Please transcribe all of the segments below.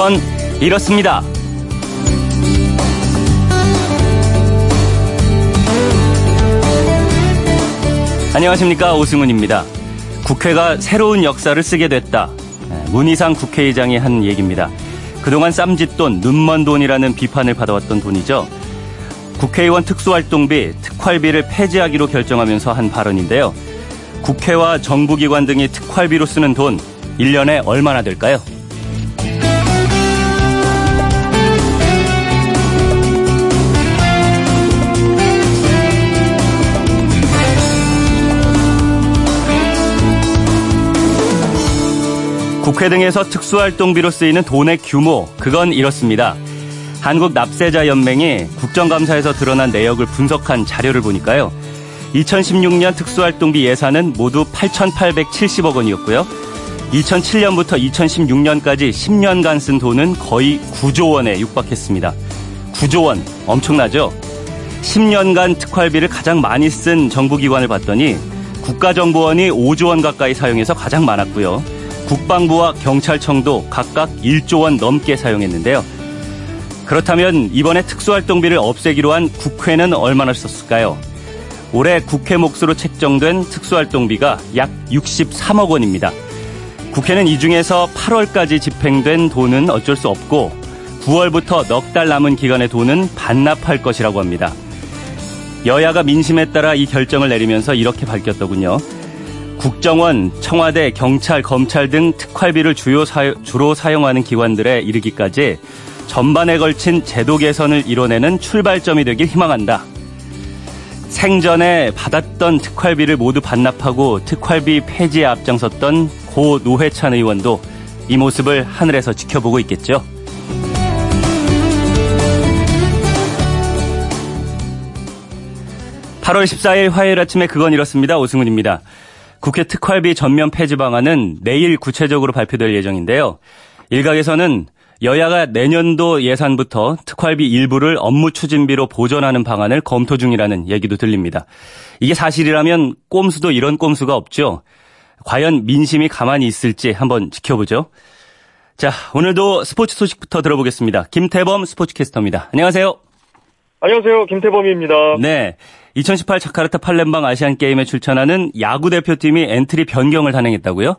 그건 이렇습니다. 안녕하십니까, 오승훈입니다. 국회가 새로운 역사를 쓰게 됐다. 문희상 국회의장이 한 얘기입니다. 그동안 쌈짓돈, 눈먼 돈이라는 비판을 받아왔던 돈이죠. 국회의원 특수활동비, 특활비를 폐지하기로 결정하면서 한 발언인데요. 국회와 정부기관 등이 특활비로 쓰는 돈, 1년에 얼마나 될까요? 국회 등에서 특수활동비로 쓰이는 돈의 규모, 그건 이렇습니다. 한국납세자연맹이 국정감사에서 드러난 내역을 분석한 자료를 보니까요. 2016년 특수활동비 예산은 모두 8,870억 원이었고요. 2007년부터 2016년까지 10년간 쓴 돈은 거의 9조 원에 육박했습니다. 9조 원, 엄청나죠? 10년간 특활비를 가장 많이 쓴 정부기관을 봤더니 국가정보원이 5조 원 가까이 사용해서 가장 많았고요. 국방부와 경찰청도 각각 1조 원 넘게 사용했는데요. 그렇다면 이번에 특수활동비를 없애기로 한 국회는 얼마나 썼을까요? 올해 국회 몫으로 책정된 특수활동비가 약 63억 원입니다. 국회는 이 중에서 8월까지 집행된 돈은 어쩔 수 없고 9월부터 넉 달 남은 기간의 돈은 반납할 것이라고 합니다. 여야가 민심에 따라 이 결정을 내리면서 이렇게 밝혔더군요. 국정원, 청와대, 경찰, 검찰 등 특활비를 주로 사용하는 기관들에 이르기까지 전반에 걸친 제도 개선을 이뤄내는 출발점이 되길 희망한다. 생전에 받았던 특활비를 모두 반납하고 특활비 폐지에 앞장섰던 고 노회찬 의원도 이 모습을 하늘에서 지켜보고 있겠죠. (목소리) 8월 14일 화요일 아침에 그건 이렇습니다. 오승훈입니다. 국회 특활비 전면 폐지 방안은 내일 구체적으로 발표될 예정인데요. 일각에서는 여야가 내년도 예산부터 특활비 일부를 업무 추진비로 보전하는 방안을 검토 중이라는 얘기도 들립니다. 이게 사실이라면 꼼수도 이런 꼼수가 없죠. 과연 민심이 가만히 있을지 한번 지켜보죠. 자, 오늘도 스포츠 소식부터 들어보겠습니다. 김태범 스포츠캐스터입니다. 안녕하세요. 안녕하세요. 김태범입니다. 네. 2018 자카르타 팔렘방 아시안게임에 출전하는 야구대표팀이 엔트리 변경을 단행했다고요?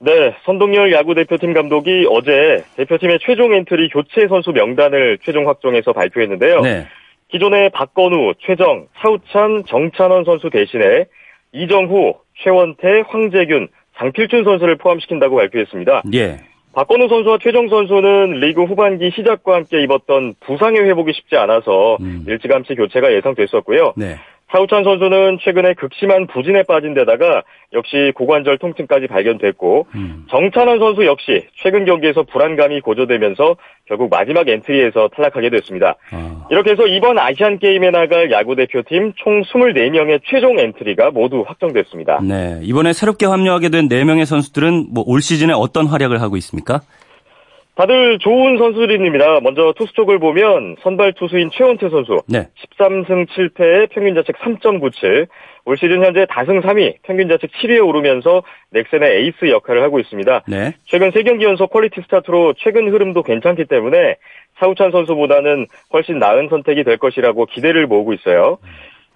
네. 선동열 야구대표팀 감독이 어제 대표팀의 최종 엔트리 교체 선수 명단을 최종 확정해서 발표했는데요. 네. 기존의 박건우, 최정, 차우찬, 정찬원 선수 대신에 이정후, 최원태, 황재균, 장필준 선수를 포함시킨다고 발표했습니다. 예. 박건우 선수와 최정 선수는 리그 후반기 시작과 함께 입었던 부상의 회복이 쉽지 않아서 일찌감치 교체가 예상됐었고요. 네. 차우찬 선수는 최근에 극심한 부진에 빠진 데다가 역시 고관절 통증까지 발견됐고 정찬원 선수 역시 최근 경기에서 불안감이 고조되면서 결국 마지막 엔트리에서 탈락하게 됐습니다. 이렇게 해서 이번 아시안게임에 나갈 야구대표팀 총 24명의 최종 엔트리가 모두 확정됐습니다. 네, 이번에 새롭게 합류하게 된 4명의 선수들은 올 시즌에 어떤 활약을 하고 있습니까? 다들 좋은 선수들입니다. 먼저 투수 쪽을 보면 선발 투수인 최원태 선수. 네. 13승 7패에 평균자책 3.97. 올 시즌 현재 다승 3위, 평균자책 7위에 오르면서 넥센의 에이스 역할을 하고 있습니다. 네. 최근 3경기 연속 퀄리티 스타트로 최근 흐름도 괜찮기 때문에 차우찬 선수보다는 훨씬 나은 선택이 될 것이라고 기대를 모으고 있어요.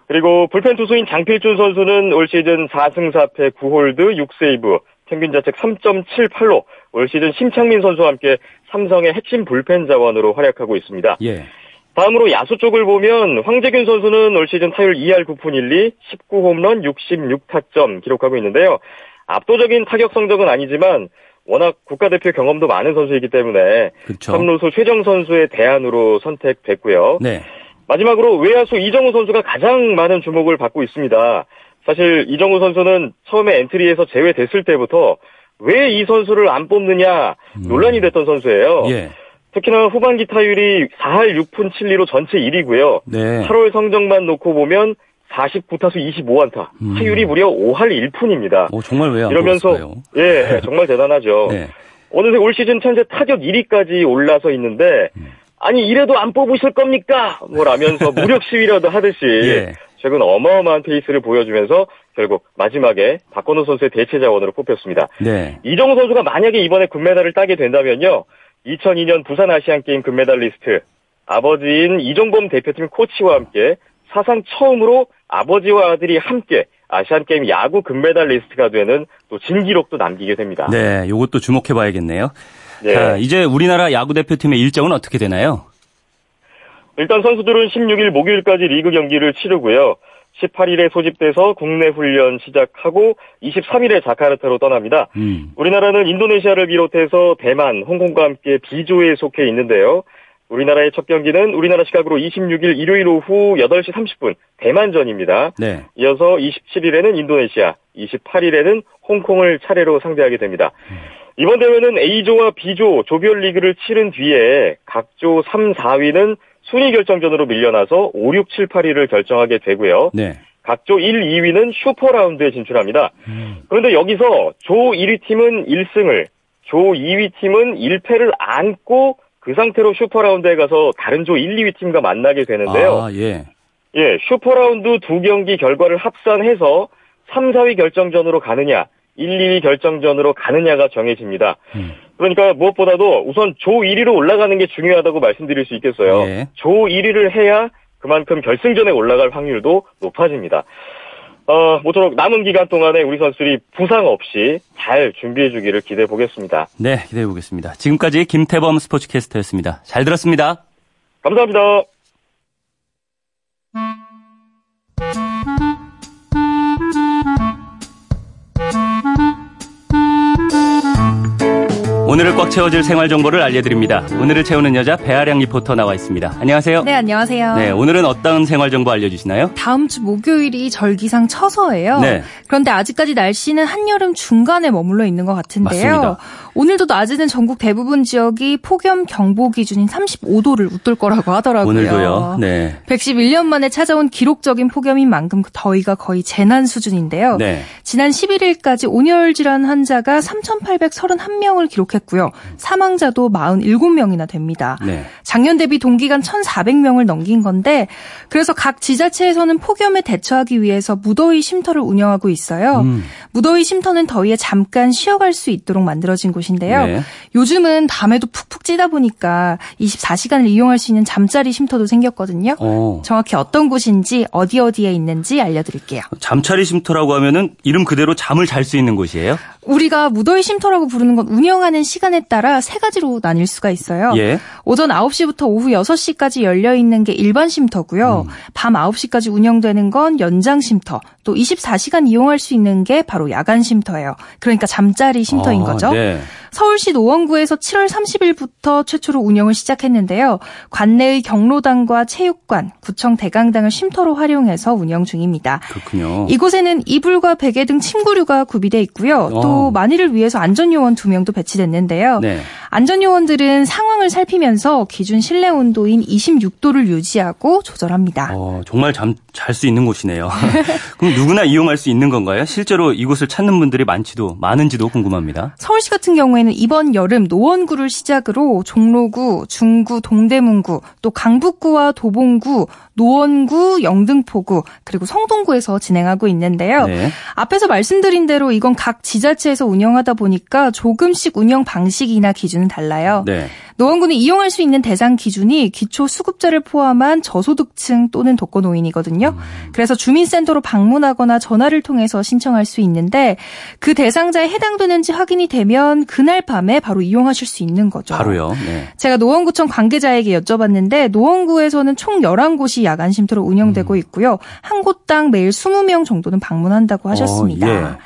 그리고 불펜 투수인 장필준 선수는 올 시즌 4승 4패 9홀드 6세이브. 평균자책 3.78로 올 시즌 심창민 선수와 함께 삼성의 핵심 불펜 자원으로 활약하고 있습니다. 예. 다음으로 야수 쪽을 보면 황재균 선수는 올 시즌 타율 2할 9푼 1리, 19홈런, 66타점 기록하고 있는데요. 압도적인 타격 성적은 아니지만 워낙 국가대표 경험도 많은 선수이기 때문에 삼루수 최정 선수의 대안으로 선택됐고요. 네. 마지막으로 외야수 이정우 선수가 가장 많은 주목을 받고 있습니다. 사실 이정후 선수는 처음에 엔트리에서 제외됐을 때부터 왜 이 선수를 안 뽑느냐 논란이 됐던 선수예요. 예. 특히나 후반기 타율이 4할 6푼 7리로 전체 1위고요. 네. 8월 성적만 놓고 보면 49타수 25안타, 타율이 무려 5할 1푼입니다. 오, 정말 왜 안 뽑았을까요? 예, 정말 대단하죠. 네. 어느새 올 시즌 현재 타격 1위까지 올라서 있는데 아니 이래도 안 뽑으실 겁니까? 뭐라면서 무력 시위라도 하듯이 예. 최근 어마어마한 페이스를 보여주면서 결국 마지막에 박건우 선수의 대체 자원으로 뽑혔습니다. 네. 이정우 선수가 만약에 이번에 금메달을 따게 된다면요. 2002년 부산 아시안게임 금메달리스트 아버지인 이종범 대표팀 코치와 함께 사상 처음으로 아버지와 아들이 함께 아시안게임 야구 금메달리스트가 되는 또 진기록도 남기게 됩니다. 네, 이것도 주목해봐야겠네요. 네. 자, 이제 우리나라 야구대표팀의 일정은 어떻게 되나요? 일단 선수들은 16일 목요일까지 리그 경기를 치르고요. 18일에 소집돼서 국내 훈련 시작하고 23일에 자카르타로 떠납니다. 우리나라는 인도네시아를 비롯해서 대만, 홍콩과 함께 B조에 속해 있는데요. 우리나라의 첫 경기는 우리나라 시각으로 26일 일요일 오후 8시 30분 대만전입니다. 네. 이어서 27일에는 인도네시아, 28일에는 홍콩을 차례로 상대하게 됩니다. 이번 대회는 A조와 B조 조별리그를 치른 뒤에 각조 3, 4위는 순위 결정전으로 밀려나서 5, 6, 7, 8위를 결정하게 되고요. 네. 각조 1, 2위는 슈퍼라운드에 진출합니다. 그런데 여기서 조 1위 팀은 1승을, 조 2위 팀은 1패를 안고 그 상태로 슈퍼라운드에 가서 다른 조 1, 2위 팀과 만나게 되는데요. 아, 예. 예, 슈퍼라운드 두 경기 결과를 합산해서 3, 4위 결정전으로 가느냐, 1, 2위 결정전으로 가느냐가 정해집니다. 그러니까 무엇보다도 우선 조 1위로 올라가는 게 중요하다고 말씀드릴 수 있겠어요. 네. 조 1위를 해야 그만큼 결승전에 올라갈 확률도 높아집니다. 모쪼록 남은 기간 동안에 우리 선수들이 부상 없이 잘 준비해 주기를 기대해 보겠습니다. 네, 기대해 보겠습니다. 지금까지 김태범 스포츠캐스터였습니다. 잘 들었습니다. 감사합니다. 오늘을 꽉 채워줄 생활 정보를 알려드립니다. 오늘을 채우는 여자 배아량 리포터 나와 있습니다. 안녕하세요. 네, 안녕하세요. 네, 오늘은 어떤 생활 정보 알려주시나요? 다음 주 목요일이 절기상 처서예요. 네. 그런데 아직까지 날씨는 한여름 중간에 머물러 있는 것 같은데요. 맞습니다. 오늘도 낮에는 전국 대부분 지역이 폭염 경보 기준인 35도를 웃돌 거라고 하더라고요. 오늘도요. 네. 111년 만에 찾아온 기록적인 폭염인 만큼 더위가 거의 재난 수준인데요. 네. 지난 11일까지 온열 질환 환자가 3,831명을 기록했고 사망자도 47명이나 됩니다. 네. 작년 대비 동기간 1,400명을 넘긴 건데 그래서 각 지자체에서는 폭염에 대처하기 위해서 무더위 쉼터를 운영하고 있어요. 무더위 쉼터는 더위에 잠깐 쉬어갈 수 있도록 만들어진 곳인데요. 네. 요즘은 밤에도 푹푹 찌다 보니까 24시간을 이용할 수 있는 잠자리 쉼터도 생겼거든요. 정확히 어떤 곳인지 어디에 있는지 알려드릴게요. 잠자리 쉼터라고 하면은 이름 그대로 잠을 잘 수 있는 곳이에요? 우리가 무더위 쉼터라고 부르는 건 운영하는 시간에 따라 세 가지로 나뉠 수가 있어요. 예. 오전 9시부터 오후 6시까지 열려있는 게 일반 쉼터고요. 밤 9시까지 운영되는 건 연장 쉼터, 또 24시간 이용할 수 있는 게 바로 야간 쉼터예요. 그러니까 잠자리 쉼터인 거죠. 네. 서울시 노원구에서 7월 30일부터 최초로 운영을 시작했는데요. 관내의 경로당과 체육관, 구청 대강당을 쉼터로 활용해서 운영 중입니다. 그렇군요. 이곳에는 이불과 베개 등 침구류가 구비돼 있고요. 또 만일을 위해서 안전요원 2명도 배치됐는데요. 네. 안전요원들은 상황을 살피면서 기준 실내 온도인 26도를 유지하고 조절합니다. 정말 잘 수 있는 곳이네요. 그럼 누구나 이용할 수 있는 건가요? 실제로 이곳을 찾는 분들이 많은지도 궁금합니다. 서울시 같은 경우에는 이번 여름 노원구를 시작으로 종로구, 중구, 동대문구, 또 강북구와 도봉구, 노원구, 영등포구, 그리고 성동구에서 진행하고 있는데요. 네. 앞에서 말씀드린 대로 이건 각 지자체에서 운영하다 보니까 조금씩 운영 방식이나 기준은 달라요. 네. 노원구는 이용할 수 있는 대상 기준이 기초 수급자를 포함한 저소득층 또는 독거노인이거든요. 그래서 주민센터로 방문하거나 전화를 통해서 신청할 수 있는데 그 대상자에 해당되는지 확인이 되면 그날 밤에 바로 이용하실 수 있는 거죠. 바로요. 네. 제가 노원구청 관계자에게 여쭤봤는데 노원구에서는 총 11곳이 야간 쉼터로 운영되고 있고요. 한 곳당 매일 20명 정도는 방문한다고 하셨습니다. 예.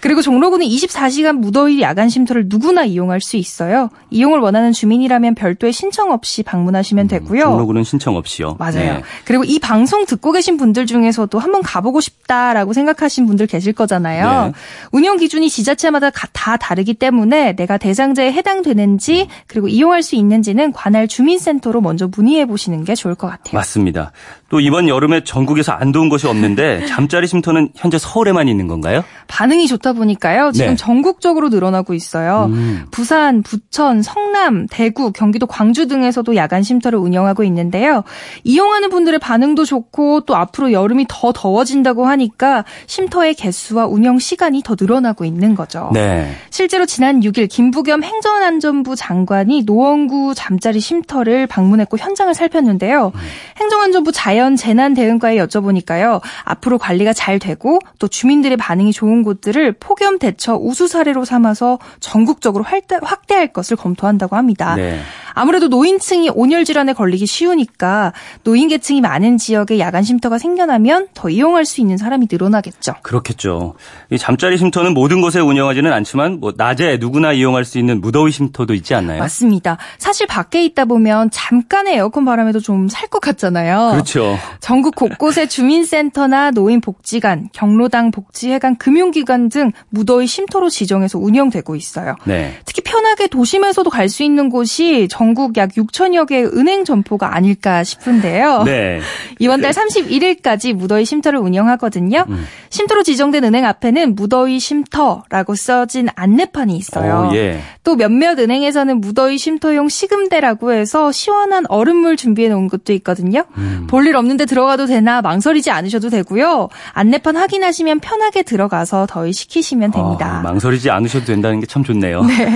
그리고 종로구는 24시간 무더위 야간 쉼터를 누구나 이용할 수 있어요. 이용을 원하는 주민이라면 별도의 신청 없이 방문하시면 되고요. 종로구는 신청 없이요. 맞아요. 네. 그리고 이 방송 듣고 계신 분들 중에서도 한번 가보고 싶다라고 생각하신 분들 계실 거잖아요. 네. 운영 기준이 지자체마다 다 다르기 때문에 내가 대상자에 해당되는지 그리고 이용할 수 있는지는 관할 주민센터로 먼저 문의해 보시는 게 좋을 것 같아요. 맞습니다. 또 이번 여름에 전국에서 안 더운 것이 없는데 잠자리 쉼터는 현재 서울에만 있는 건가요? 반응이 좋다 보니까요. 지금 네. 전국적으로 늘어나고 있어요. 부산, 부천, 성남, 대구, 경기도 광주 등에서도 야간 쉼터를 운영하고 있는데요. 이용하는 분들의 반응도 좋고 또 앞으로 여름이 더 더워진다고 하니까 쉼터의 개수와 운영 시간이 더 늘어나고 있는 거죠. 네. 실제로 지난 6일 김부겸 행정안전부 장관이 노원구 잠자리 쉼터를 방문했고 현장을 살폈는데요. 행정안전부 자연재난대응과에 여쭤보니까요. 앞으로 관리가 잘 되고 또 주민들의 반응이 좋은 곳들을 폭염 대처 우수 사례로 삼아서 전국적으로 확대할 것을 검토한다고 합니다. 네. 아무래도 노인층이 온열 질환에 걸리기 쉬우니까 노인 계층이 많은 지역에 야간 쉼터가 생겨나면 더 이용할 수 있는 사람이 늘어나겠죠. 그렇겠죠. 이 잠자리 쉼터는 모든 곳에 운영하지는 않지만 뭐 낮에 누구나 이용할 수 있는 무더위 쉼터도 있지 않나요? 맞습니다. 사실 밖에 있다 보면 잠깐의 에어컨 바람에도 좀 살 것 같잖아요. 그렇죠. 전국 곳곳에 주민센터나 노인복지관, 경로당 복지회관, 금융기관 등 무더위 쉼터로 지정해서 운영되고 있어요. 네. 특히 편하게 도심에서도 갈 수 있는 곳이 전국 약 6천여 개의 은행 점포가 아닐까 싶은데요. 네. 이번 달 31일까지 무더위 쉼터를 운영하거든요. 쉼터로 지정된 은행 앞에는 무더위 쉼터라고 써진 안내판이 있어요. 오, 예. 또 몇몇 은행에서는 무더위 쉼터용 시금대라고 해서 시원한 얼음물 준비해 놓은 것도 있거든요. 볼일 없는데 들어가도 되나 망설이지 않으셔도 되고요. 안내판 확인하시면 편하게 들어가서 더위 식히시면 됩니다. 아, 망설이지 않으셔도 된다는 게 참 좋네요. 네.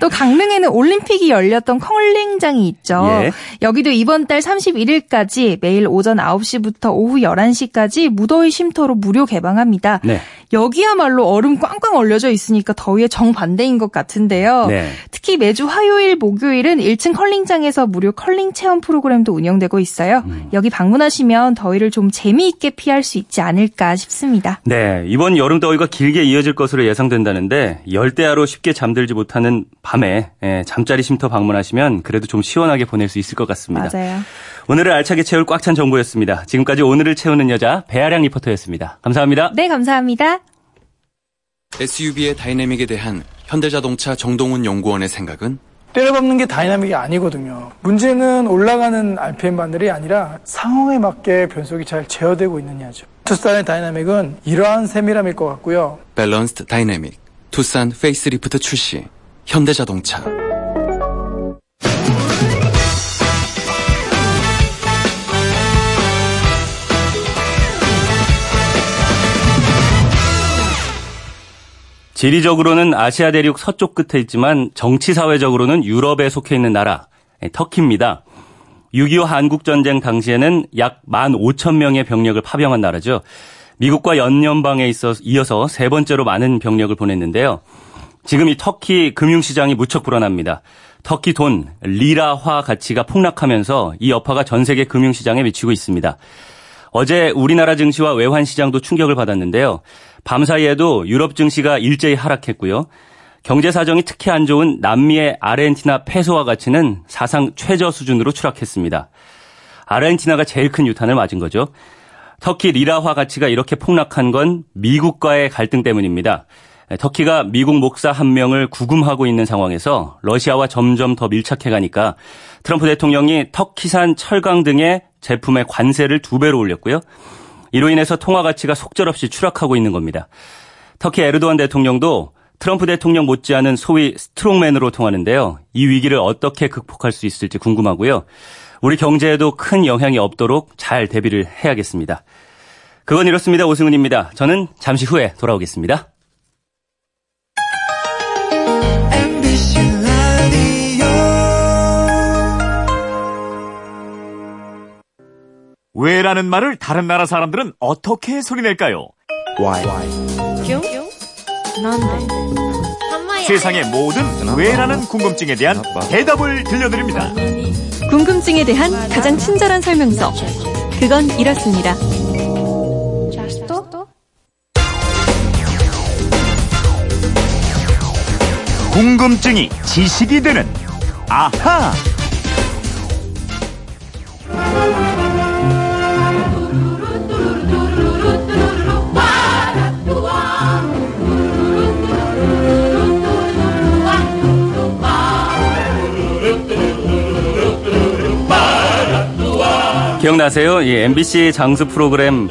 또 강릉에는 올림픽이 열렸던 컬링장이 있죠. 예. 여기도 이번 달 31일까지 매일 오전 9시부터 오후 11시까지 무더위 쉼터로 무료 개방합니다. 네. 여기야말로 얼음 꽝꽝 얼려져 있으니까 더위에 정반대인 것 같은데요. 네. 특히 매주 화요일, 목요일은 1층 컬링장에서 무료 컬링 체험 프로그램도 운영되고 있어요. 여기 방문하시면 더위를 좀 재미있게 피할 수 있지 않을까 싶습니다. 네, 이번 여름 더위가 길게 이어질 것으로 예상된다는데 열대야로 쉽게 잠들지 못하는 밤에 잠자리 쉼터 방문하시면 그래도 좀 시원하게 보낼 수 있을 것 같습니다. 맞아요. 오늘을 알차게 채울 꽉 찬 정보였습니다. 지금까지 오늘을 채우는 여자 배아량 리포터였습니다. 감사합니다. 네, 감사합니다. SUV의 다이내믹에 대한 현대자동차 정동훈 연구원의 생각은? 때려박는 게 다이내믹이 아니거든요. 문제는 올라가는 RPM 반들이 아니라 상황에 맞게 변속이 잘 제어되고 있느냐죠. 투싼의 다이내믹은 이러한 세밀함일 것 같고요. 밸런스드 다이내믹 투싼 페이스리프트 출시 현대자동차. 지리적으로는 아시아 대륙 서쪽 끝에 있지만 정치사회적으로는 유럽에 속해 있는 나라, 터키입니다. 6.25 한국전쟁 당시에는 약 15,000명의 병력을 파병한 나라죠. 미국과 연연방에 이어서 세 번째로 많은 병력을 보냈는데요. 지금 이 터키 금융시장이 무척 불안합니다. 터키 돈, 리라화 가치가 폭락하면서 이 여파가 전 세계 금융시장에 미치고 있습니다. 어제 우리나라 증시와 외환시장도 충격을 받았는데요. 밤사이에도 유럽 증시가 일제히 하락했고요. 경제 사정이 특히 안 좋은 남미의 아르헨티나 페소화 가치는 사상 최저 수준으로 추락했습니다. 아르헨티나가 제일 큰 유탄을 맞은 거죠. 터키 리라화 가치가 이렇게 폭락한 건 미국과의 갈등 때문입니다. 터키가 미국 목사 한 명을 구금하고 있는 상황에서 러시아와 점점 더 밀착해가니까 트럼프 대통령이 터키산 철강 등의 제품의 관세를 2배로 올렸고요. 이로 인해서 통화 가치가 속절없이 추락하고 있는 겁니다. 터키 에르도안 대통령도 트럼프 대통령 못지않은 소위 스트롱맨으로 통하는데요. 이 위기를 어떻게 극복할 수 있을지 궁금하고요. 우리 경제에도 큰 영향이 없도록 잘 대비를 해야겠습니다. 그건 이렇습니다. 오승훈입니다. 저는 잠시 후에 돌아오겠습니다. 왜라는 말을 다른 나라 사람들은 어떻게 소리낼까요? Why? Q? None. 세상의 모든 왜라는 궁금증에 대한 대답을 들려드립니다. 궁금증에 대한 가장 친절한 설명서. 그건 이렇습니다. 궁금증이 지식이 되는 아하! 기억나세요? 이 MBC 장수 프로그램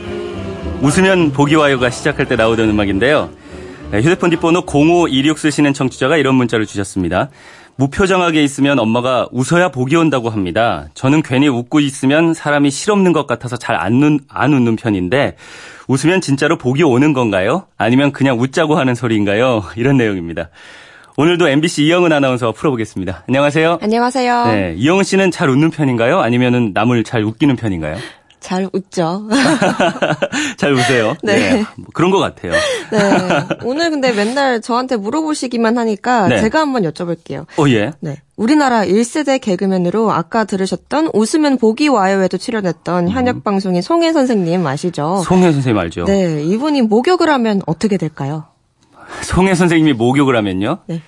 웃으면 보기 와요가 시작할 때 나오던 음악인데요. 휴대폰 뒷번호 0526 쓰시는 청취자가 이런 문자를 주셨습니다. 무표정하게 있으면 엄마가 웃어야 복이 온다고 합니다. 저는 괜히 웃고 있으면 사람이 실없는 것 같아서 잘 안 웃는 편인데 웃으면 진짜로 복이 오는 건가요? 아니면 그냥 웃자고 하는 소리인가요? 이런 내용입니다. 오늘도 MBC 이영은 아나운서 풀어보겠습니다. 안녕하세요. 안녕하세요. 네, 이영은 씨는 잘 웃는 편인가요? 아니면 남을 잘 웃기는 편인가요? 잘 웃죠. 잘 웃어요. 네. 네. 그런 것 같아요. 네. 오늘 근데 맨날 저한테 물어보시기만 하니까 네. 제가 한번 여쭤볼게요. 어, 예. 네. 우리나라 1세대 개그맨으로 아까 들으셨던 웃으면 복이 와요에도 출연했던 현역방송인 송해 선생님 아시죠? 송해 선생님 알죠. 네. 이분이 목욕을 하면 어떻게 될까요? 송해 선생님이 목욕을 하면요? 네.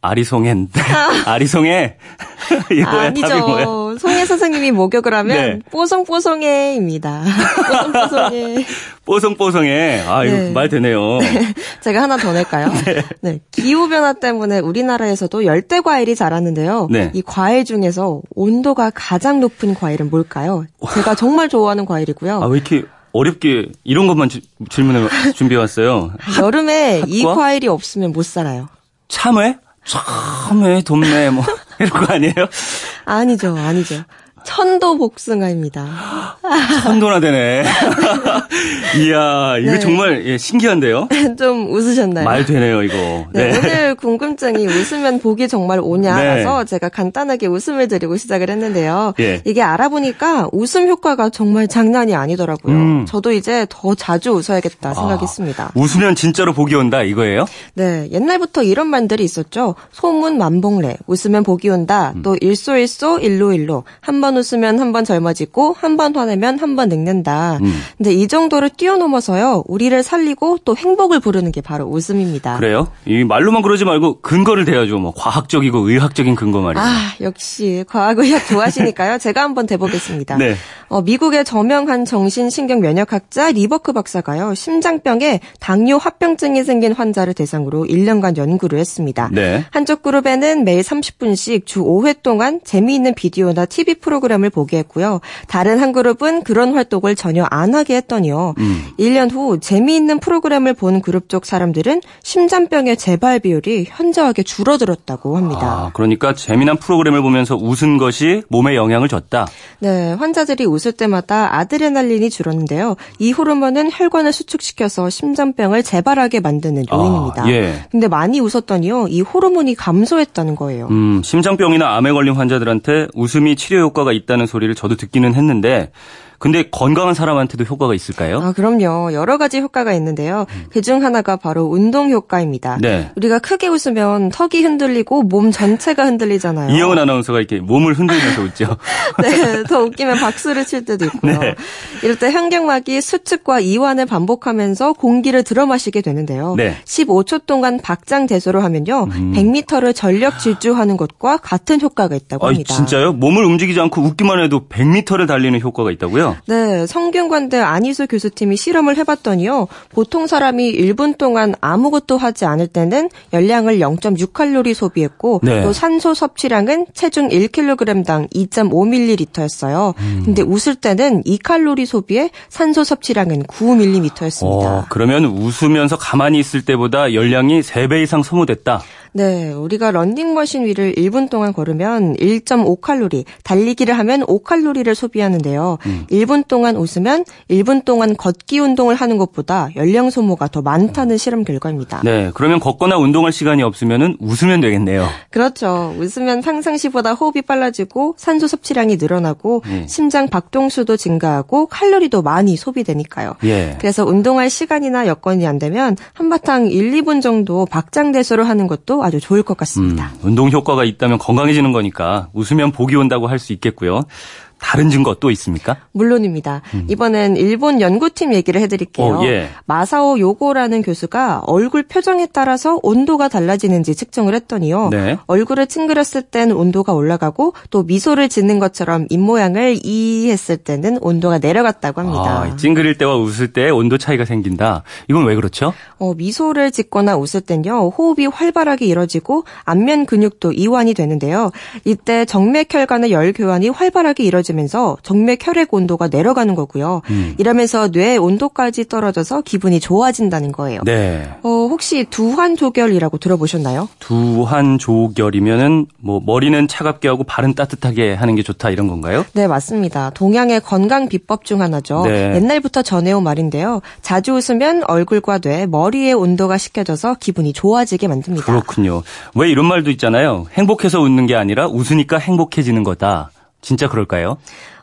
아리송해인데. 아리송해? 이거야, 아니죠. 송해 선생님이 목욕을 하면 네. 뽀송뽀송해입니다. 뽀송뽀송해. 뽀송뽀송해. 아, 이거 네. 말 되네요. 네. 제가 하나 더 낼까요? 네. 네. 기후변화 때문에 우리나라에서도 열대 과일이 자랐는데요. 네. 이 과일 중에서 온도가 가장 높은 과일은 뭘까요? 제가 정말 좋아하는 과일이고요. 아, 왜 이렇게... 어렵게 이런 것만 질문을 준비해왔어요. 여름에 핫과? 이 과일이 없으면 못 살아요. 참외? 참외, 돔내 뭐 이런 거 아니에요? 아니죠. 아니죠. 천도복숭아입니다. 천도나 되네. 이야, 이거 네. 정말 예, 신기한데요? 좀 웃으셨나요? 말 되네요, 이거. 네, 네. 오늘 궁금증이 웃으면 복이 정말 오냐라서 네. 제가 간단하게 웃음을 드리고 시작을 했는데요. 예. 이게 알아보니까 웃음 효과가 정말 장난이 아니더라고요. 저도 이제 더 자주 웃어야겠다 생각했습니다. 웃으면 진짜로 복이 온다 이거예요? 네, 옛날부터 이런 말들이 있었죠. 소문 만복래, 웃으면 복이 온다, 또 일소일소, 일로일로, 한번 웃으면 한 번 젊어지고 한 번 화내면 한 번 늙는다. 근데 이 정도를 뛰어넘어서요. 우리를 살리고 또 행복을 부르는 게 바로 웃음입니다. 그래요? 이 말로만 그러지 말고 근거를 대야죠. 뭐 과학적이고 의학적인 근거 말이에요. 아, 역시 과학의학 좋아하시니까요. 제가 한번 대보겠습니다. 네. 미국의 저명한 정신신경면역학자 리버크 박사가요. 심장병에 당뇨 합병증이 생긴 환자를 대상으로 1년간 연구를 했습니다. 네. 한쪽 그룹에는 매일 30분씩 주 5회 동안 재미있는 비디오나 TV 프로그램을 보게 했고요. 다른 한 그룹은 그런 활동을 전혀 안 하게 했더니요. 1년 후 재미있는 프로그램을 본 그룹 쪽 사람들은 심장병의 재발 비율이 현저하게 줄어들었다고 합니다. 아, 그러니까 재미난 프로그램을 보면서 웃은 것이 몸에 영향을 줬다. 네, 환자들이 웃을 때마다 아드레날린이 줄었는데요. 이 호르몬은 혈관을 수축시켜서 심장병을 재발하게 만드는 요인입니다. 아, 예. 근데 많이 웃었더니요. 이 호르몬이 감소했다는 거예요. 심장병이나 암에 걸린 환자들한테 웃음이 치료 효과가 있다는 소리를 저도 듣기는 했는데 근데 건강한 사람한테도 효과가 있을까요? 아, 그럼요. 여러 가지 효과가 있는데요. 그중 하나가 바로 운동 효과입니다. 네. 우리가 크게 웃으면 턱이 흔들리고 몸 전체가 흔들리잖아요. 이영은 아나운서가 이렇게 몸을 흔들면서 웃죠. 네. 더 웃기면 박수를 칠 때도 있고요. 네. 이럴 때 현경막이 수축과 이완을 반복하면서 공기를 들어 마시게 되는데요. 네. 15초 동안 박장대소를 하면요. 100m를 전력 질주하는 것과 같은 효과가 있다고 합니다. 아, 진짜요? 몸을 움직이지 않고 웃기만 해도 100m를 달리는 효과가 있다고요? 네, 성균관대 안희수 교수팀이 실험을 해봤더니요. 보통 사람이 1분 동안 아무것도 하지 않을 때는 열량을 0.6칼로리 소비했고 네. 또 산소 섭취량은 체중 1kg당 2.5ml였어요. 근데 웃을 때는 2칼로리 소비에 산소 섭취량은 9ml였습니다. 그러면 웃으면서 가만히 있을 때보다 열량이 3배 이상 소모됐다. 네, 우리가 런닝머신 위를 1분 동안 걸으면 1.5칼로리, 달리기를 하면 5칼로리를 소비하는데요. 1분 동안 웃으면 1분 동안 걷기 운동을 하는 것보다 열량 소모가 더 많다는 실험 결과입니다. 네, 그러면 걷거나 운동할 시간이 없으면 웃으면 되겠네요. 그렇죠. 웃으면 평상시보다 호흡이 빨라지고 산소 섭취량이 늘어나고 심장 박동수도 증가하고 칼로리도 많이 소비되니까요. 예. 그래서 운동할 시간이나 여건이 안 되면 한바탕 1, 2분 정도 박장대소를 하는 것도 아주 좋을 것 같습니다. 운동 효과가 있다면 건강해지는 거니까 웃으면 복이 온다고 할 수 있겠고요. 다른 증거 또 있습니까? 물론입니다. 이번엔 일본 연구팀 얘기를 해드릴게요. 예. 마사오 요고라는 교수가 얼굴 표정에 따라서 온도가 달라지는지 측정을 했더니요. 네. 얼굴을 찡그렸을 땐 온도가 올라가고 또 미소를 짓는 것처럼 입모양을 이했을 때는 온도가 내려갔다고 합니다. 아, 찡그릴 때와 웃을 때 온도 차이가 생긴다. 이건 왜 그렇죠? 미소를 짓거나 웃을 땐요. 호흡이 활발하게 이뤄지고 안면 근육도 이완이 되는데요. 이때 정맥혈관의 열 교환이 활발하게 이뤄지고 떨어지면서 정맥 혈액 온도가 내려가는 거고요. 이러면서 뇌의 온도까지 떨어져서 기분이 좋아진다는 거예요. 네. 혹시 두환조결이라고 들어보셨나요? 두환조결이면은 뭐 머리는 차갑게 하고 발은 따뜻하게 하는 게 좋다 이런 건가요? 네, 맞습니다. 동양의 건강 비법 중 하나죠. 네. 옛날부터 전해온 말인데요. 자주 웃으면 얼굴과 뇌, 머리의 온도가 식혀져서 기분이 좋아지게 만듭니다. 그렇군요. 왜 이런 말도 있잖아요. 행복해서 웃는 게 아니라 웃으니까 행복해지는 거다. 진짜 그럴까요?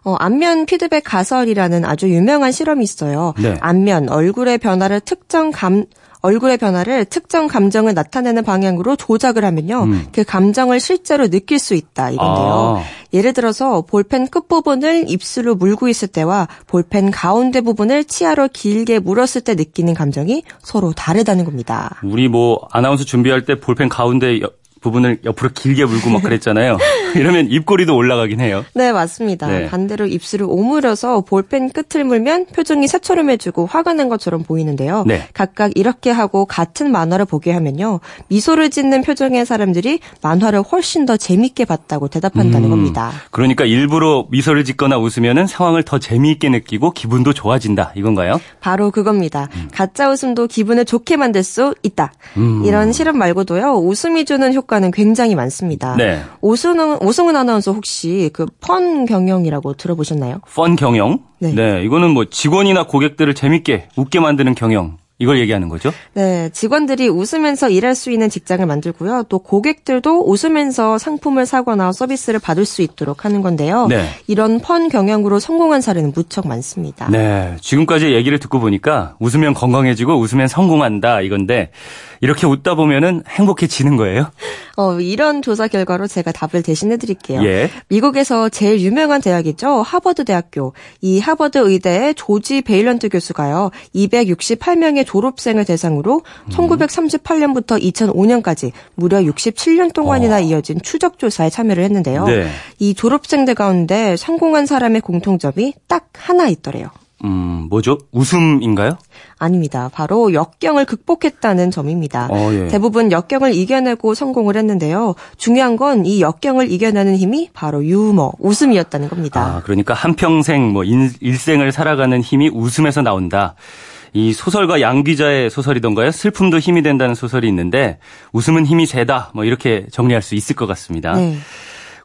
안면 피드백 가설이라는 아주 유명한 실험이 있어요. 네. 안면, 얼굴의 변화를 특정 감정을 나타내는 방향으로 조작을 하면요. 그 감정을 실제로 느낄 수 있다 이건데요. 아. 예를 들어서 볼펜 끝부분을 입술로 물고 있을 때와 볼펜 가운데 부분을 치아로 길게 물었을 때 느끼는 감정이 서로 다르다는 겁니다. 우리 뭐 아나운서 준비할 때 볼펜 가운데 부분을 옆으로 길게 물고 막 그랬잖아요. 이러면 입꼬리도 올라가긴 해요. 네, 맞습니다. 네. 반대로 입술을 오므려서 볼펜 끝을 물면 표정이 새초롬해지고 화가 난 것처럼 보이는데요. 네. 각각 이렇게 하고 같은 만화를 보게 하면요. 미소를 짓는 표정의 사람들이 만화를 훨씬 더 재미있게 봤다고 대답한다는 겁니다. 그러니까 일부러 미소를 짓거나 웃으면 상황을 더 재미있게 느끼고 기분도 좋아진다 이건가요? 바로 그겁니다. 가짜 웃음도 기분을 좋게 만들 수 있다. 이런 실험 말고도요. 웃음이 주는 효과는 굉장히 많습니다. 네. 오승훈 아나운서 혹시 그 펀 경영이라고 들어보셨나요? 펀 경영? 네. 네, 이거는 뭐 직원이나 고객들을 재밌게 웃게 만드는 경영. 이걸 얘기하는 거죠? 네, 직원들이 웃으면서 일할 수 있는 직장을 만들고요. 또 고객들도 웃으면서 상품을 사거나 서비스를 받을 수 있도록 하는 건데요. 네. 이런 펀 경영으로 성공한 사례는 무척 많습니다. 네, 지금까지 얘기를 듣고 보니까 웃으면 건강해지고 웃으면 성공한다 이건데 이렇게 웃다 보면은 행복해지는 거예요? 이런 조사 결과로 제가 답을 대신해 드릴게요. 예. 미국에서 제일 유명한 대학이죠. 하버드 대학교. 이 하버드 의대의 조지 베일런트 교수가요. 268명의 졸업생을 대상으로 1938년부터 2005년까지 무려 67년 동안이나 이어진 추적조사에 참여를 했는데요. 네. 이 졸업생들 가운데 성공한 사람의 공통점이 딱 하나 있더래요. 뭐죠? 웃음인가요? 아닙니다. 바로 역경을 극복했다는 점입니다. 예. 대부분 역경을 이겨내고 성공을 했는데요. 중요한 건 이 역경을 이겨내는 힘이 바로 유머, 웃음이었다는 겁니다. 아, 그러니까 한평생 뭐 일생을 살아가는 힘이 웃음에서 나온다. 이 소설가 양 기자의 소설이던가요? 슬픔도 힘이 된다는 소설이 있는데 웃음은 힘이 세다. 뭐 이렇게 정리할 수 있을 것 같습니다. 네.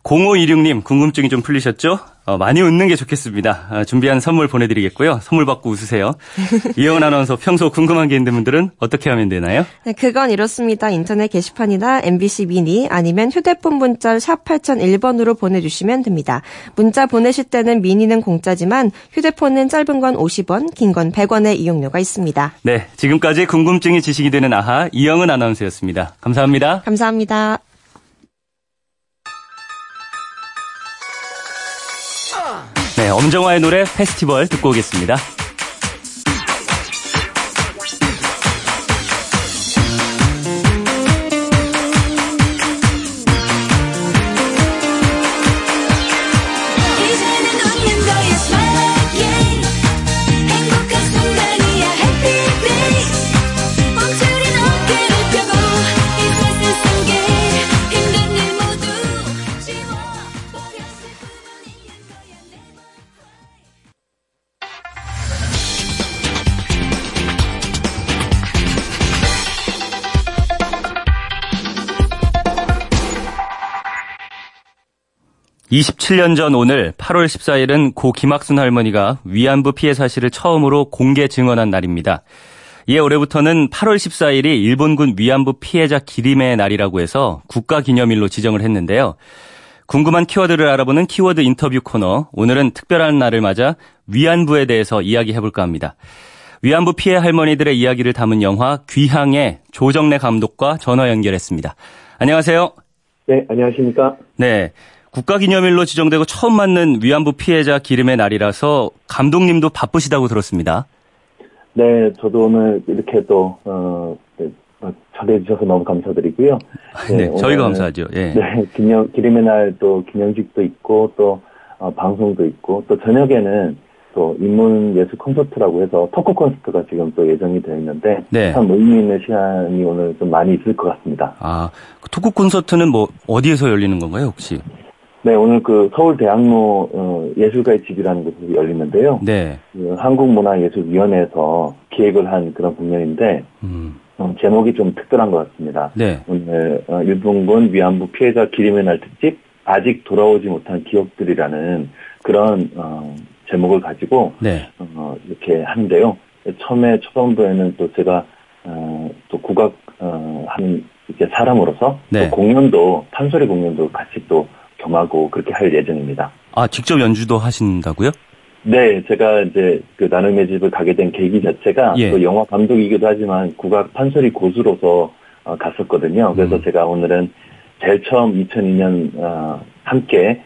0526님 궁금증이 좀 풀리셨죠? 많이 웃는 게 좋겠습니다. 준비한 선물 보내드리겠고요. 선물 받고 웃으세요. 이영은 아나운서 평소 궁금한 게 있는 분들은 어떻게 하면 되나요? 네, 그건 이렇습니다. 인터넷 게시판이나 MBC 미니 아니면 휴대폰 문자 샵 8001번으로 보내주시면 됩니다. 문자 보내실 때는 미니는 공짜지만 휴대폰은 짧은 건 50원, 긴 건 100원의 이용료가 있습니다. 네, 지금까지 궁금증이 지식이 되는 아하 이영은 아나운서였습니다. 감사합니다. 감사합니다. 네, 엄정화의 노래 페스티벌 듣고 오겠습니다. 27년 전 오늘 8월 14일은 고 김학순 할머니가 위안부 피해 사실을 처음으로 공개 증언한 날입니다. 이에 올해부터는 8월 14일이 일본군 위안부 피해자 기림의 날이라고 해서 국가기념일로 지정을 했는데요. 궁금한 키워드를 알아보는 키워드 인터뷰 코너, 오늘은 특별한 날을 맞아 위안부에 대해서 이야기해볼까 합니다. 위안부 피해 할머니들의 이야기를 담은 영화 귀향의 조정래 감독과 전화 연결했습니다. 안녕하세요. 네, 안녕하십니까. 네. 국가기념일로 지정되고 처음 맞는 위안부 피해자 기림의 날이라서 감독님도 바쁘시다고 들었습니다. 네, 저도 오늘 이렇게 또 초대해 주셔서 너무 감사드리고요. 네, 네 저희가 감사하죠. 예. 네, 기림의 날 또 기념식도 있고 또 방송도 있고 또 저녁에는 또 인문예술 콘서트라고 해서 토크 콘서트가 지금 또 예정이 되어 있는데 네. 참 의미 있는 시간이 오늘 좀 많이 있을 것 같습니다. 아, 그 토크 콘서트는 뭐 어디에서 열리는 건가요 혹시? 네, 오늘 그 서울 대학로 예술가의 집이라는 곳이 열리는데요. 네. 그 한국문화예술위원회에서 기획을 한 그런 공연인데 제목이 좀 특별한 것 같습니다. 네. 오늘 일본군 위안부 피해자 기림의 날 특집 아직 돌아오지 못한 기억들이라는 그런 제목을 가지고 네. 이렇게 하는데요. 처음에 초반부에는 또 제가 또 국악 하는 이제 사람으로서 네. 또 공연도 판소리 공연도 같이 또 겸하고 그렇게 할 예정입니다. 아, 직접 연주도 하신다고요? 네, 제가 이제 그 나눔의 집을 가게 된 계기 자체가 예. 또 영화 감독이기도 하지만 국악 판소리 고수로서 갔었거든요. 그래서 제가 오늘은 제일 처음 2002년 함께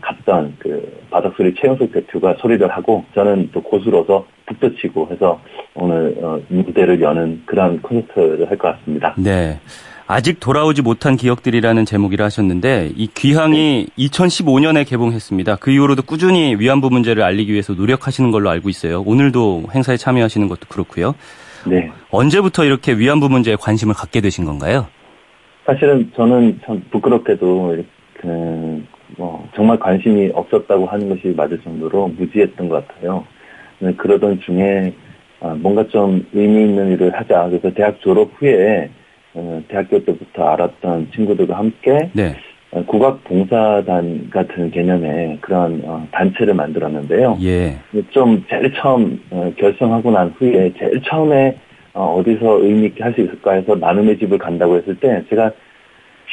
갔던 그 바닥소리 최영석 대표가 소리를 하고 저는 또 고수로서 북도 치고 해서 오늘 무대를 여는 그런 콘서트를 할 것 같습니다. 네. 아직 돌아오지 못한 기억들이라는 제목이라 하셨는데 이 귀향이 2015년에 개봉했습니다. 그 이후로도 꾸준히 위안부 문제를 알리기 위해서 노력하시는 걸로 알고 있어요. 오늘도 행사에 참여하시는 것도 그렇고요. 네. 언제부터 이렇게 위안부 문제에 관심을 갖게 되신 건가요? 사실은 저는 참 부끄럽게도 정말 관심이 없었다고 하는 것이 맞을 정도로 무지했던 것 같아요. 그러던 중에 뭔가 좀 의미 있는 일을 하자. 그래서 대학 졸업 후에 대학교 때부터 알았던 친구들과 함께 네. 국악봉사단 같은 개념의 그런 단체를 만들었는데요. 예. 좀 제일 처음 결성하고 난 후에 제일 처음에 어디서 의미 있게 할 수 있을까 해서 나눔의 집을 간다고 했을 때 제가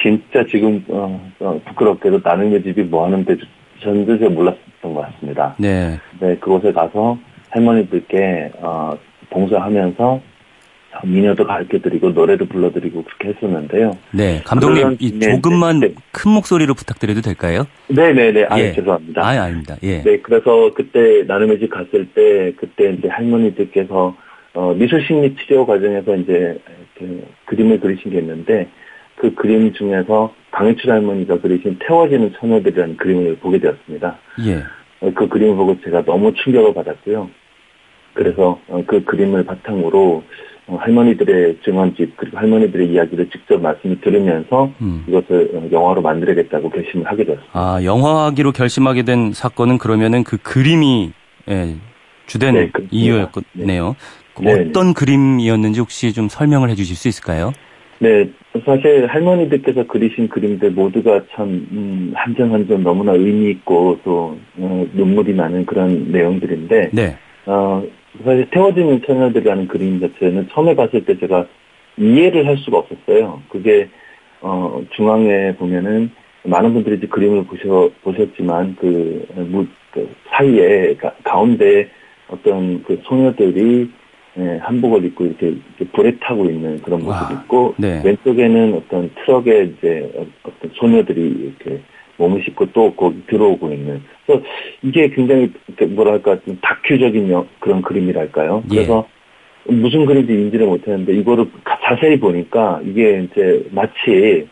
진짜 지금 부끄럽게도 나눔의 집이 뭐 하는데 전도 제가 몰랐었던 것 같습니다. 네. 네, 그곳에 가서 할머니들께 봉사하면서 미녀도 가르쳐드리고 노래도 불러드리고 그렇게 했었는데요. 네, 감독님 이 조금만 네, 큰 목소리로 부탁드려도 될까요? 네네네, 아 예. 죄송합니다. 아 아닙니다. 예. 네, 그래서 그때 나눔의 집 갔을 때 그때 이제 할머니들께서 미술심리 치료 과정에서 이제 이렇게 그림을 그리신 게 있는데 그 그림 중에서 강유출 할머니가 그리신 태워지는 처녀들이라는 그림을 보게 되었습니다. 예. 그 그림을 보고 제가 너무 충격을 받았고요. 그래서 그 그림을 바탕으로 할머니들의 증언집 그리고 할머니들의 이야기를 직접 말씀을 들으면서 이것을 영화로 만들어야겠다고 결심을 하게 됐습니다. 아, 영화하기로 결심하게 된 사건은 그러면은 그 그림이 예, 주된 네, 이유였네요. 네. 어떤 네. 그림이었는지 혹시 좀 설명을 해주실 수 있을까요? 네, 사실 할머니들께서 그리신 그림들 모두가 참 한 점 한 점 너무나 의미 있고 또 눈물이 나는 그런 내용들인데 네. 사실 태워지는 처녀들이라는 그림 자체는 처음에 봤을 때 제가 이해를 할 수가 없었어요. 그게 중앙에 보면은 많은 분들이 이제 그림을 보셨지만 그 사이에 가운데 어떤 그 소녀들이 예, 한복을 입고 이렇게 불에 타고 있는 그런 모습이 있고 네. 왼쪽에는 어떤 트럭에 이제 어떤 소녀들이 이렇게 몸을 씻고 또 거기 들어오고 있는. 그래서 이게 굉장히 뭐랄까 좀 다큐적인 그런 그림이랄까요. 그래서 예. 무슨 그림인지 인지를 못했는데 이거를 자세히 보니까 이게 이제 마치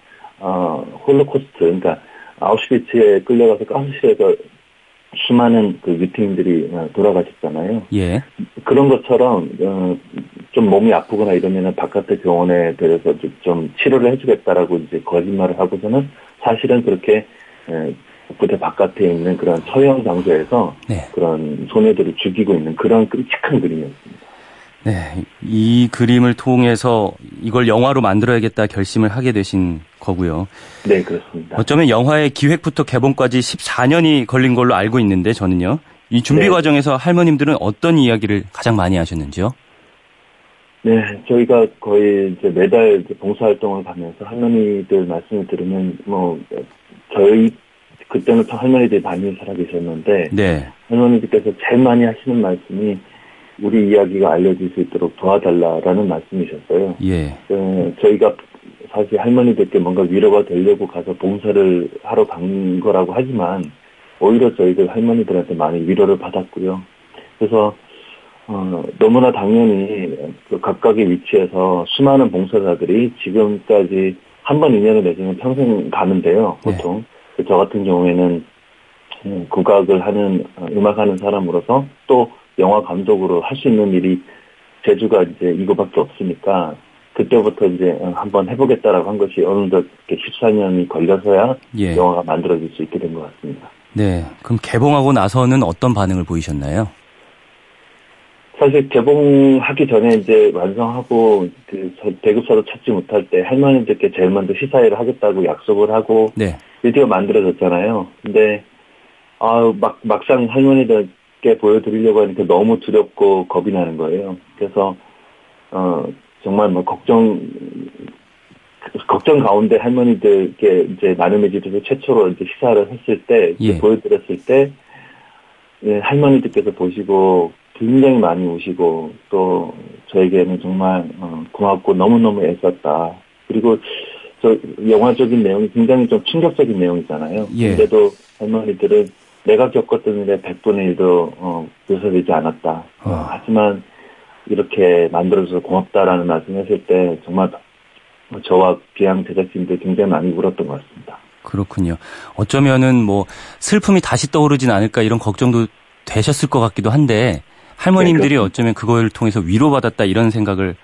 홀로코스트, 그러니까 아우슈비츠에 끌려가서 가스실에서 수많은 그 유태인들이 돌아가셨잖아요. 예. 그런 것처럼 좀 몸이 아프거나 이러면은 바깥에 병원에 데려서 좀 치료를 해주겠다라고 이제 거짓말을 하고서는 사실은 그렇게 부대 바깥에 있는 그런 처형 장소에서 네. 그런 소녀들을 죽이고 있는 그런 끔찍한 그림이었습니다. 네, 이 그림을 통해서 이걸 영화로 만들어야겠다 결심을 하게 되신 거고요. 네, 그렇습니다. 어쩌면 영화의 기획부터 개봉까지 14년이 걸린 걸로 알고 있는데 저는요. 이 준비 네. 과정에서 할머님들은 어떤 이야기를 가장 많이 하셨는지요? 네, 저희가 거의 이제 매달 봉사활동을 가면서 할머니들 말씀을 들으면 저희 그때는 할머니들이 많이 살아계셨는데 네. 할머니들께서 제일 많이 하시는 말씀이 우리 이야기가 알려질 수 있도록 도와달라라는 말씀이셨어요. 예. 저희가 사실 할머니들께 뭔가 위로가 되려고 가서 봉사를 하러 간 거라고 하지만 오히려 저희들 할머니들한테 많이 위로를 받았고요. 그래서 너무나 당연히 그 각각의 위치에서 수많은 봉사자들이 지금까지 한 번 인연을 맺으면 평생 가는데요. 보통 네. 저 같은 경우에는 국악을 하는 음악하는 사람으로서 또 영화 감독으로 할 수 있는 일이 제주가 이제 이거밖에 없으니까 그때부터 이제 한번 해보겠다라고 한 것이 어느덧 14년이 걸려서야 예. 영화가 만들어질 수 있게 된 것 같습니다. 네, 그럼 개봉하고 나서는 어떤 반응을 보이셨나요? 사실 개봉하기 전에 이제 완성하고 그 배급사로 찾지 못할 때 할머니들께 제일 먼저 시사회를 하겠다고 약속을 하고 네. 드디어 만들어졌잖아요. 근데 막상 할머니들께 보여드리려고 하니까 너무 두렵고 겁이 나는 거예요. 그래서 정말 뭐 걱정 가운데 할머니들께 이제 나눔의 집에서 최초로 이제 시사를 했을 때 예. 보여드렸을 때 예, 할머니들께서 보시고 굉장히 많이 우시고 또 저에게는 정말 고맙고 너무너무 애썼다. 그리고 저 영화적인 내용이 굉장히 좀 충격적인 내용이잖아요. 예. 근데도 할머니들은 내가 겪었던 일의 100분의 1도 묘사되지 않았다. 하지만 이렇게 만들어줘서 고맙다라는 말씀을 했을 때 정말 저와 귀향 제작진들 굉장히 많이 울었던 것 같습니다. 그렇군요. 어쩌면은 뭐 슬픔이 다시 떠오르진 않을까 이런 걱정도 되셨을 것 같기도 한데 할머님들이 어쩌면 그걸 통해서 위로받았다 이런 생각을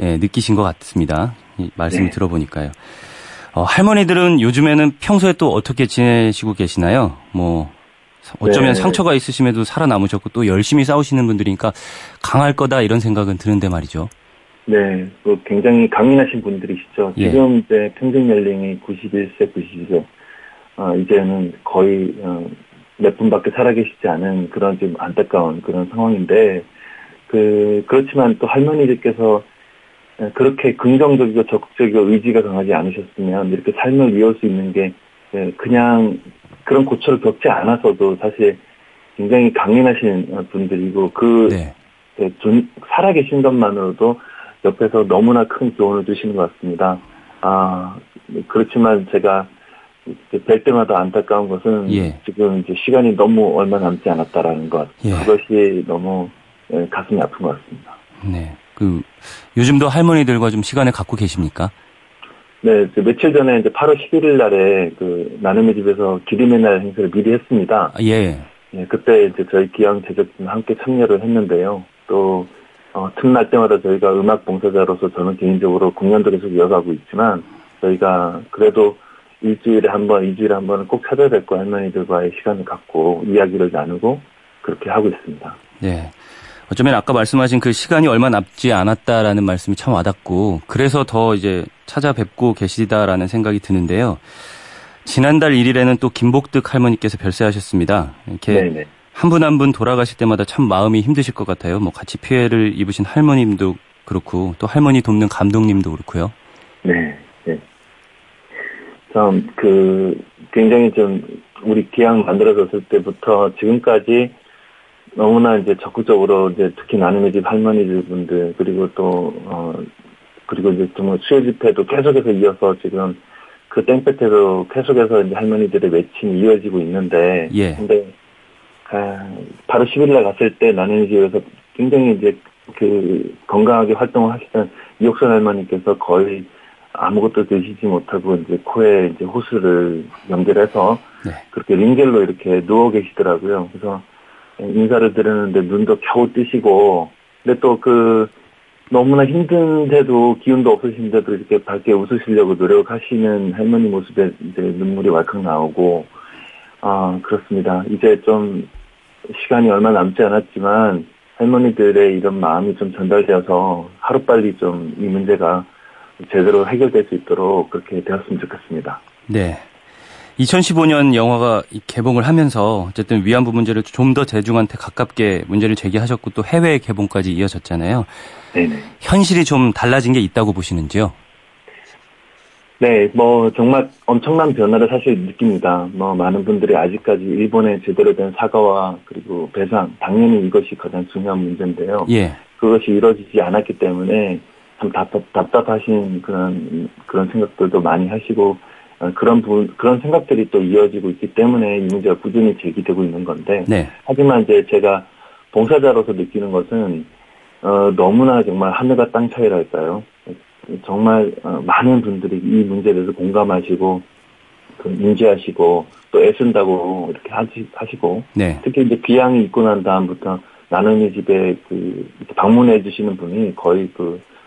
예, 느끼신 것 같습니다. 이 말씀을 네. 들어보니까요. 할머니들은 요즘에는 평소에 또 어떻게 지내시고 계시나요? 뭐 어쩌면 네. 상처가 있으심에도 살아남으셨고 또 열심히 싸우시는 분들이니까 강할 거다 이런 생각은 드는데 말이죠. 네, 또 굉장히 강인하신 분들이시죠. 예. 지금 이제 평균 연령이 91세, 92세. 이제는 거의 몇 분밖에 살아계시지 않은 그런 좀 안타까운 그런 상황인데 그렇지만 또 할머니들께서 그렇게 긍정적이고 적극적이고 의지가 강하지 않으셨으면 이렇게 삶을 이어올 수 있는 게 그냥 그런 고초를 겪지 않아서도 사실 굉장히 강인하신 분들이고 살아계신 것만으로도 옆에서 너무나 큰 교훈을 주시는 것 같습니다. 그렇지만 제가 뵐 때마다 안타까운 것은 예. 지금 이제 시간이 너무 얼마 남지 않았다라는 것. 예. 그것이 너무 가슴이 아픈 것 같습니다. 네. 요즘도 할머니들과 좀 시간을 갖고 계십니까? 네. 며칠 전에 이제 8월 11일 날에 나눔의 집에서 기림의 날 행사를 미리 했습니다. 예. 네, 그때 이제 저희 귀향 제작진과 함께 참여를 했는데요. 또, 틈날 때마다 저희가 음악 봉사자로서 저는 개인적으로 공연도 계속 이어가고 있지만 저희가 그래도 일주일에 한 번은 꼭 찾아뵙고 할머니들과의 시간을 갖고 이야기를 나누고 그렇게 하고 있습니다. 네. 어쩌면 아까 말씀하신 그 시간이 얼마 남지 않았다라는 말씀이 참 와닿고 그래서 더 이제 찾아뵙고 계시다라는 생각이 드는데요. 지난달 1일에는 또 김복득 할머니께서 별세하셨습니다. 이렇게 한 분 한 분 돌아가실 때마다 참 마음이 힘드실 것 같아요. 뭐 같이 피해를 입으신 할머님도 그렇고 또 할머니 돕는 감독님도 그렇고요. 네. 굉장히 좀, 우리 기왕 만들어졌을 때부터 지금까지 너무나 이제 적극적으로 이제 특히 나눔의 집 할머니들 분들, 그리고 또, 그리고 이제 좀 수요 집회도 계속해서 이어서 지금 그 땡볕에도 계속해서 이제 할머니들의 외침이 이어지고 있는데. 예. 근데, 바로 10일날 갔을 때 나눔의 집에서 굉장히 이제 건강하게 활동을 하시던 이옥선 할머니께서 거의 아무것도 드시지 못하고 이제 코에 이제 호수를 연결해서 네. 그렇게 링겔로 이렇게 누워 계시더라고요. 그래서 인사를 드렸는데 눈도 겨우 뜨시고, 근데 또 너무나 힘든데도 기운도 없으신데도 이렇게 밝게 웃으시려고 노력하시는 할머니 모습에 이제 눈물이 왈칵 나오고, 그렇습니다. 이제 좀 시간이 얼마 남지 않았지만 할머니들의 이런 마음이 좀 전달되어서 하루빨리 좀 이 문제가 제대로 해결될 수 있도록 그렇게 되었으면 좋겠습니다. 네. 2015년 영화가 개봉을 하면서 어쨌든 위안부 문제를 좀 더 대중한테 가깝게 문제를 제기하셨고 또 해외 개봉까지 이어졌잖아요. 네네. 현실이 좀 달라진 게 있다고 보시는지요? 네. 뭐 정말 엄청난 변화를 사실 느낍니다. 뭐 많은 분들이 아직까지 일본의 제대로 된 사과와 그리고 배상, 당연히 이것이 가장 중요한 문제인데요. 예. 그것이 이루어지지 않았기 때문에 참 답답하신 그런 생각들도 많이 하시고 그런 생각들이 또 이어지고 있기 때문에 이 문제가 꾸준히 제기되고 있는 건데 네. 하지만 이제 제가 봉사자로서 느끼는 것은 너무나 정말 하늘과 땅 차이랄까요. 정말 많은 분들이 이 문제에 대해서 공감하시고 인지하시고 또 애쓴다고 이렇게 하시고 네. 특히 이제 귀향이 있고 난 다음부터 나눔의 집에 방문해 주시는 분이 거의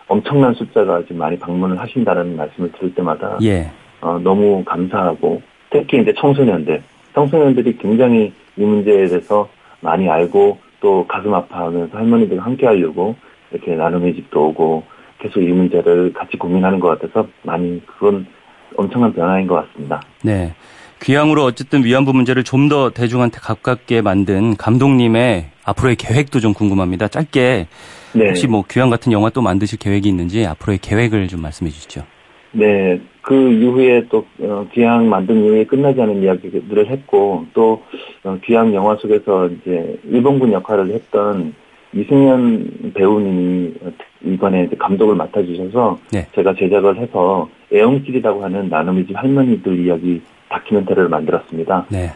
엄청난 숫자가 지금 많이 방문을 하신다는 말씀을 들을 때마다 예. 너무 감사하고 특히 이제 청소년들이 굉장히 이 문제에 대해서 많이 알고 또 가슴 아파하면서 할머니들과 함께 하려고 이렇게 나눔의 집도 오고 계속 이 문제를 같이 고민하는 것 같아서 많이 그건 엄청난 변화인 것 같습니다. 네. 귀향으로 어쨌든 위안부 문제를 좀 더 대중한테 가깝게 만든 감독님의 앞으로의 계획도 좀 궁금합니다. 짧게 네. 혹시 뭐 귀향 같은 영화 또 만드실 계획이 있는지 앞으로의 계획을 좀 말씀해 주시죠. 네. 그 이후에 또 귀향 만든 이후에 끝나지 않은 이야기들을 했고 또 귀향 영화 속에서 이제 일본군 역할을 했던 이승현 배우님이 이번에 이제 감독을 맡아주셔서 네. 제가 제작을 해서 애엄길이라고 하는 나눔의 집 할머니들 이야기 다큐멘터리를 만들었습니다. 네.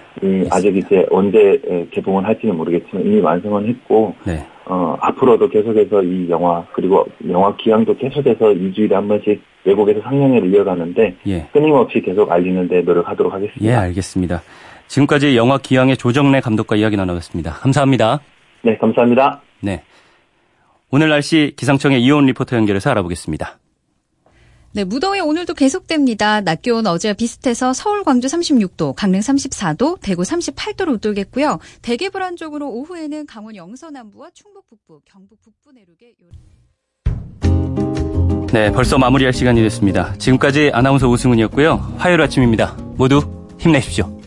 아직 이제 언제 개봉을 할지는 모르겠지만 이미 완성은 했고 네. 앞으로도 계속해서 이 영화 그리고 영화 귀향도 계속해서 2주일에 한 번씩 외국에서 상영회를 이어가는데 예. 끊임없이 계속 알리는 데 노력하도록 하겠습니다. 예, 알겠습니다. 지금까지 영화 귀향의 조정래 감독과 이야기 나눠봤습니다. 감사합니다. 네, 감사합니다. 네, 오늘 날씨 기상청의 이온 리포터 연결해서 알아보겠습니다. 네, 무더위 오늘도 계속됩니다. 낮 기온 어제와 비슷해서 서울, 광주 36도, 강릉 34도, 대구 38도로 웃돌겠고요. 대기 불안 쪽으로 오후에는 강원 영서남부와 충북 북부, 경북 북부 내륙에... 네, 벌써 마무리할 시간이 됐습니다. 지금까지 아나운서 오승훈이었고요. 화요일 아침입니다. 모두 힘내십시오.